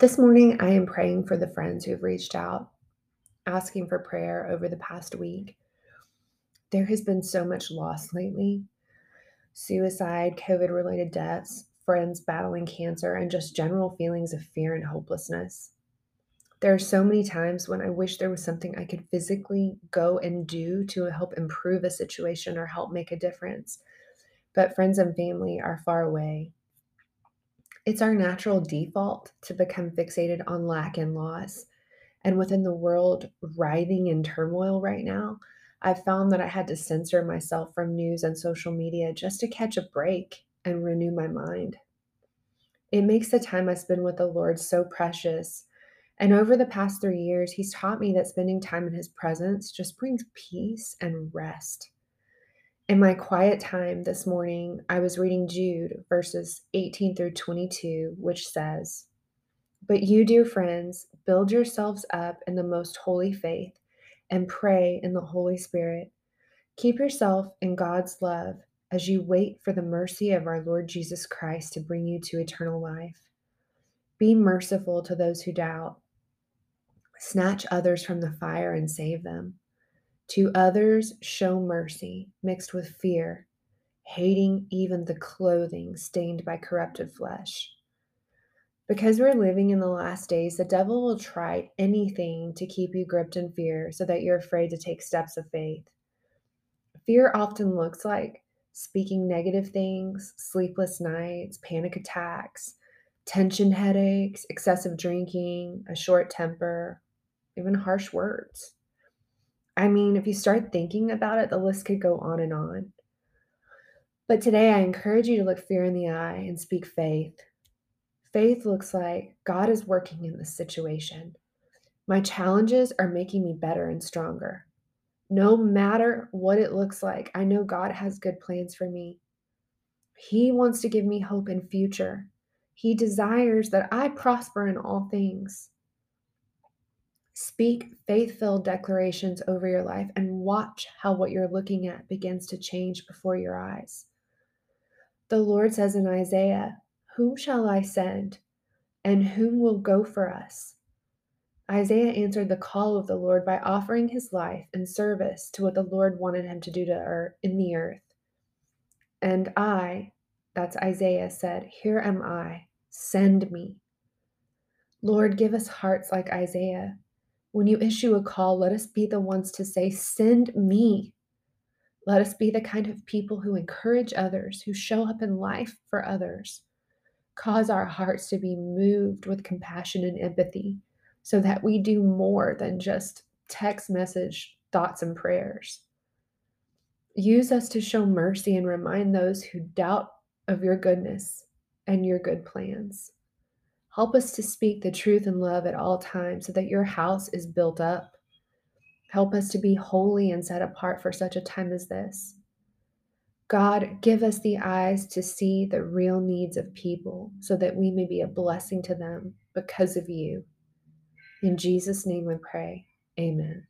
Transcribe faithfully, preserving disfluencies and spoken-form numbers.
This morning, I am praying for the friends who have reached out, asking for prayer over the past week. There has been so much loss lately. Suicide, COVID-related deaths, friends battling cancer, and just general feelings of fear and hopelessness. There are so many times when I wish there was something I could physically go and do to help improve a situation or help make a difference. But friends and family are far away. It's our natural default to become fixated on lack and loss. And within the world writhing in turmoil right now, I've found that I had to censor myself from news and social media just to catch a break and renew my mind. It makes the time I spend with the Lord so precious. And over the past three years, He's taught me that spending time in His presence just brings peace and rest. In my quiet time this morning, I was reading Jude verses eighteen through twenty-two, which says, "But you, dear friends, build yourselves up in the most holy faith and pray in the Holy Spirit. Keep yourself in God's love as you wait for the mercy of our Lord Jesus Christ to bring you to eternal life. Be merciful to those who doubt. Snatch others from the fire and save them. To others, show mercy mixed with fear, hating even the clothing stained by corrupted flesh." Because we're living in the last days, the devil will try anything to keep you gripped in fear so that you're afraid to take steps of faith. Fear often looks like speaking negative things, sleepless nights, panic attacks, tension headaches, excessive drinking, a short temper, even harsh words. I mean, if you start thinking about it, the list could go on and on. But today, I encourage you to look fear in the eye and speak faith. Faith looks like God is working in this situation. My challenges are making me better and stronger. No matter what it looks like, I know God has good plans for me. He wants to give me hope and future. He desires that I prosper in all things. Speak faith-filled declarations over your life and watch how what you're looking at begins to change before your eyes. The Lord says in Isaiah, "Whom shall I send, and whom will go for us?" Isaiah answered the call of the Lord by offering his life in service to what the Lord wanted him to do to earth, in the earth. "And I," that's Isaiah, said, "Here am I, send me." Lord, give us hearts like Isaiah. When you issue a call, let us be the ones to say, "Send me." Let us be the kind of people who encourage others, who show up in life for others. Cause our hearts to be moved with compassion and empathy so that we do more than just text message thoughts and prayers. Use us to show mercy and remind those who doubt of your goodness and your good plans. Help us to speak the truth and love at all times so that your house is built up. Help us to be holy and set apart for such a time as this. God, give us the eyes to see the real needs of people so that we may be a blessing to them because of you. In Jesus' name we pray. Amen.